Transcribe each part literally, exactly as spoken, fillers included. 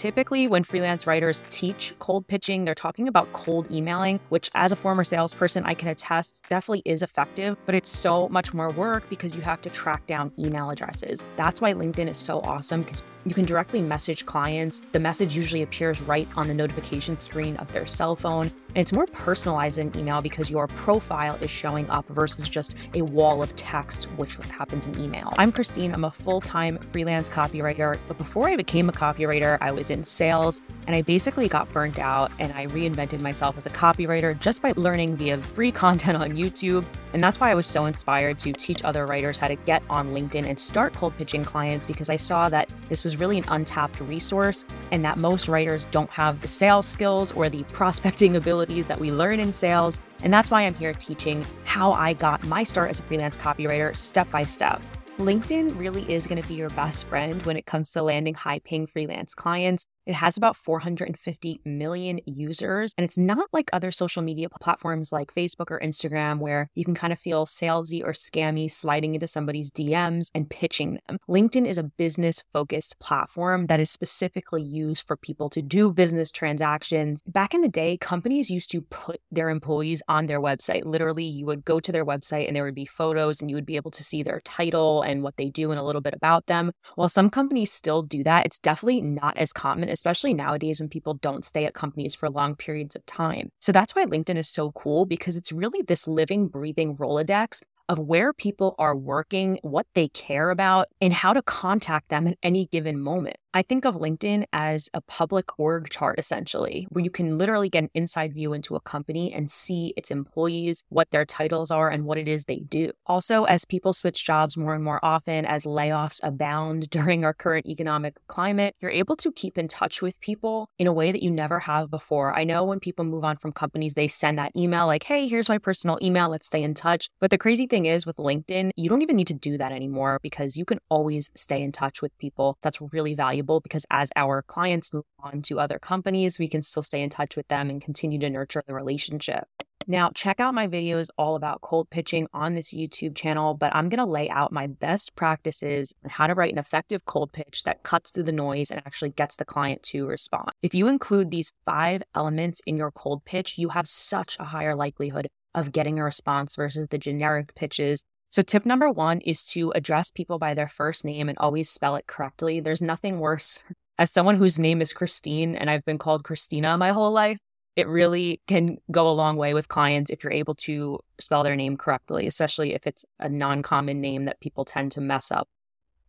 Typically, when freelance writers teach cold pitching, they're talking about cold emailing, which as a former salesperson, I can attest definitely is effective, but it's so much more work because you have to track down email addresses. That's why LinkedIn is so awesome because you can directly message clients. The message usually appears right on the notification screen of their cell phone. And it's more personalized than email because your profile is showing up versus just a wall of text, which happens in email. I'm Christine. I'm a full-time freelance copywriter. But before I became a copywriter, I was in sales and I basically got burnt out and I reinvented myself as a copywriter just by learning via free content on YouTube. And that's why I was so inspired to teach other writers how to get on LinkedIn and start cold pitching clients because I saw that this was really an untapped resource and that most writers don't have the sales skills or the prospecting abilities that we learn in sales. And that's why I'm here teaching how I got my start as a freelance copywriter step by step. LinkedIn really is going to be your best friend when it comes to landing high-paying freelance clients. It has about four hundred fifty million users, and it's not like other social media platforms like Facebook or Instagram where you can kind of feel salesy or scammy sliding into somebody's D Ms and pitching them. LinkedIn is a business-focused platform that is specifically used for people to do business transactions. Back in the day, companies used to put their employees on their website. Literally, you would go to their website and there would be photos and you would be able to see their title and what they do and a little bit about them. While some companies still do that, it's definitely not as common, especially nowadays when people don't stay at companies for long periods of time. So that's why LinkedIn is so cool because it's really this living, breathing Rolodex of where people are working, what they care about, and how to contact them at any given moment. I think of LinkedIn as a public org chart, essentially, where you can literally get an inside view into a company and see its employees, what their titles are, and what it is they do. Also, as people switch jobs more and more often, as layoffs abound during our current economic climate, you're able to keep in touch with people in a way that you never have before. I know when people move on from companies, they send that email like, hey, here's my personal email, let's stay in touch. But the crazy thing is with LinkedIn, you don't even need to do that anymore because you can always stay in touch with people. That's really valuable. Because as our clients move on to other companies, we can still stay in touch with them and continue to nurture the relationship. Now, check out my videos all about cold pitching on this YouTube channel, but I'm going to lay out my best practices on how to write an effective cold pitch that cuts through the noise and actually gets the client to respond. If you include these five elements in your cold pitch, you have such a higher likelihood of getting a response versus the generic pitches. So tip number one is to address people by their first name and always spell it correctly. There's nothing worse. As someone whose name is Christine and I've been called Christina my whole life, it really can go a long way with clients if you're able to spell their name correctly, especially if it's a non-common name that people tend to mess up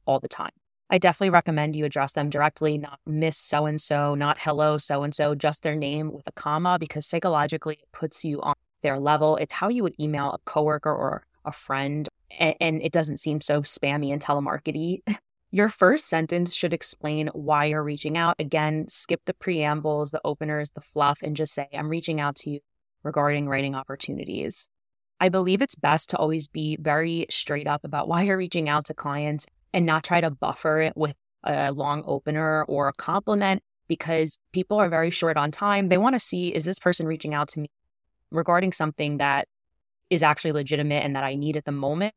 all the time. I definitely recommend you address them directly, not miss so-and-so, not hello so-and-so, just their name with a comma because psychologically it puts you on their level. It's how you would email a coworker or a friend, and it doesn't seem so spammy and telemarkety. Your first sentence should explain why you're reaching out. Again, skip the preambles, the openers, the fluff, and just say, I'm reaching out to you regarding writing opportunities. I believe it's best to always be very straight up about why you're reaching out to clients and not try to buffer it with a long opener or a compliment because people are very short on time. They want to see, is this person reaching out to me regarding something that is actually legitimate and that I need at the moment.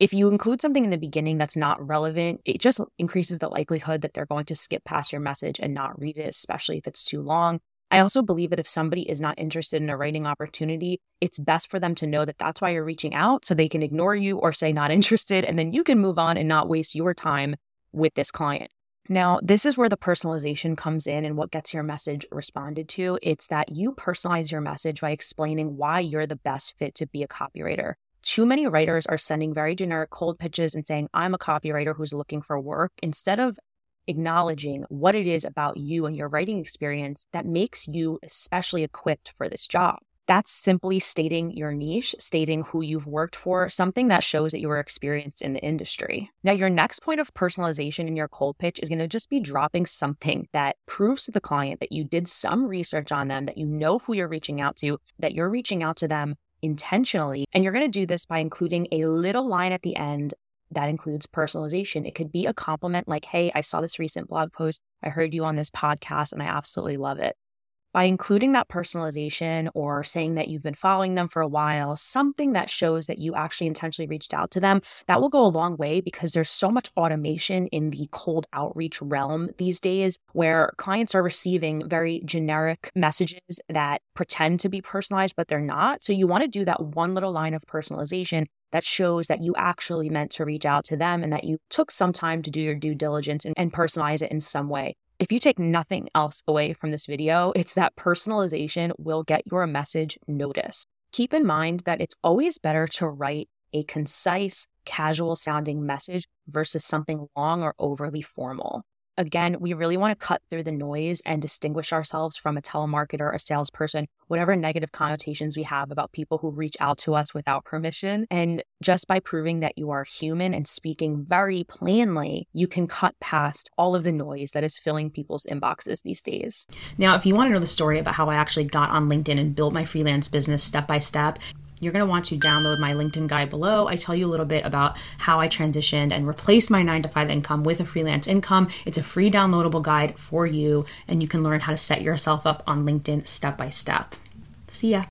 If you include something in the beginning that's not relevant, it just increases the likelihood that they're going to skip past your message and not read it, especially if it's too long. I also believe that if somebody is not interested in a writing opportunity, it's best for them to know that that's why you're reaching out so they can ignore you or say not interested, and then you can move on and not waste your time with this client. Now, this is where the personalization comes in and what gets your message responded to. It's that you personalize your message by explaining why you're the best fit to be a copywriter. Too many writers are sending very generic cold pitches and saying, I'm a copywriter who's looking for work, instead of acknowledging what it is about you and your writing experience that makes you especially equipped for this job. That's simply stating your niche, stating who you've worked for, something that shows that you are experienced in the industry. Now, your next point of personalization in your cold pitch is going to just be dropping something that proves to the client that you did some research on them, that you know who you're reaching out to, that you're reaching out to them intentionally. And you're going to do this by including a little line at the end that includes personalization. It could be a compliment like, hey, I saw this recent blog post. I heard you on this podcast and I absolutely love it. by including that personalization or saying that you've been following them for a while, something that shows that you actually intentionally reached out to them, that will go a long way because there's so much automation in the cold outreach realm these days where clients are receiving very generic messages that pretend to be personalized, but they're not. So you want to do that one little line of personalization that shows that you actually meant to reach out to them and that you took some time to do your due diligence and, and personalize it in some way. If you take nothing else away from this video, it's that personalization will get your message noticed. Keep in mind that it's always better to write a concise, casual sounding message versus something long or overly formal. Again, we really want to cut through the noise and distinguish ourselves from a telemarketer, a salesperson, whatever negative connotations we have about people who reach out to us without permission. And just by proving that you are human and speaking very plainly, you can cut past all of the noise that is filling people's inboxes these days. Now, if you want to know the story about how I actually got on LinkedIn and built my freelance business step by step, you're going to want to download my LinkedIn guide below. I tell you a little bit about how I transitioned and replaced my nine to five income with a freelance income. It's a free downloadable guide for you, and you can learn how to set yourself up on LinkedIn step by step. See ya.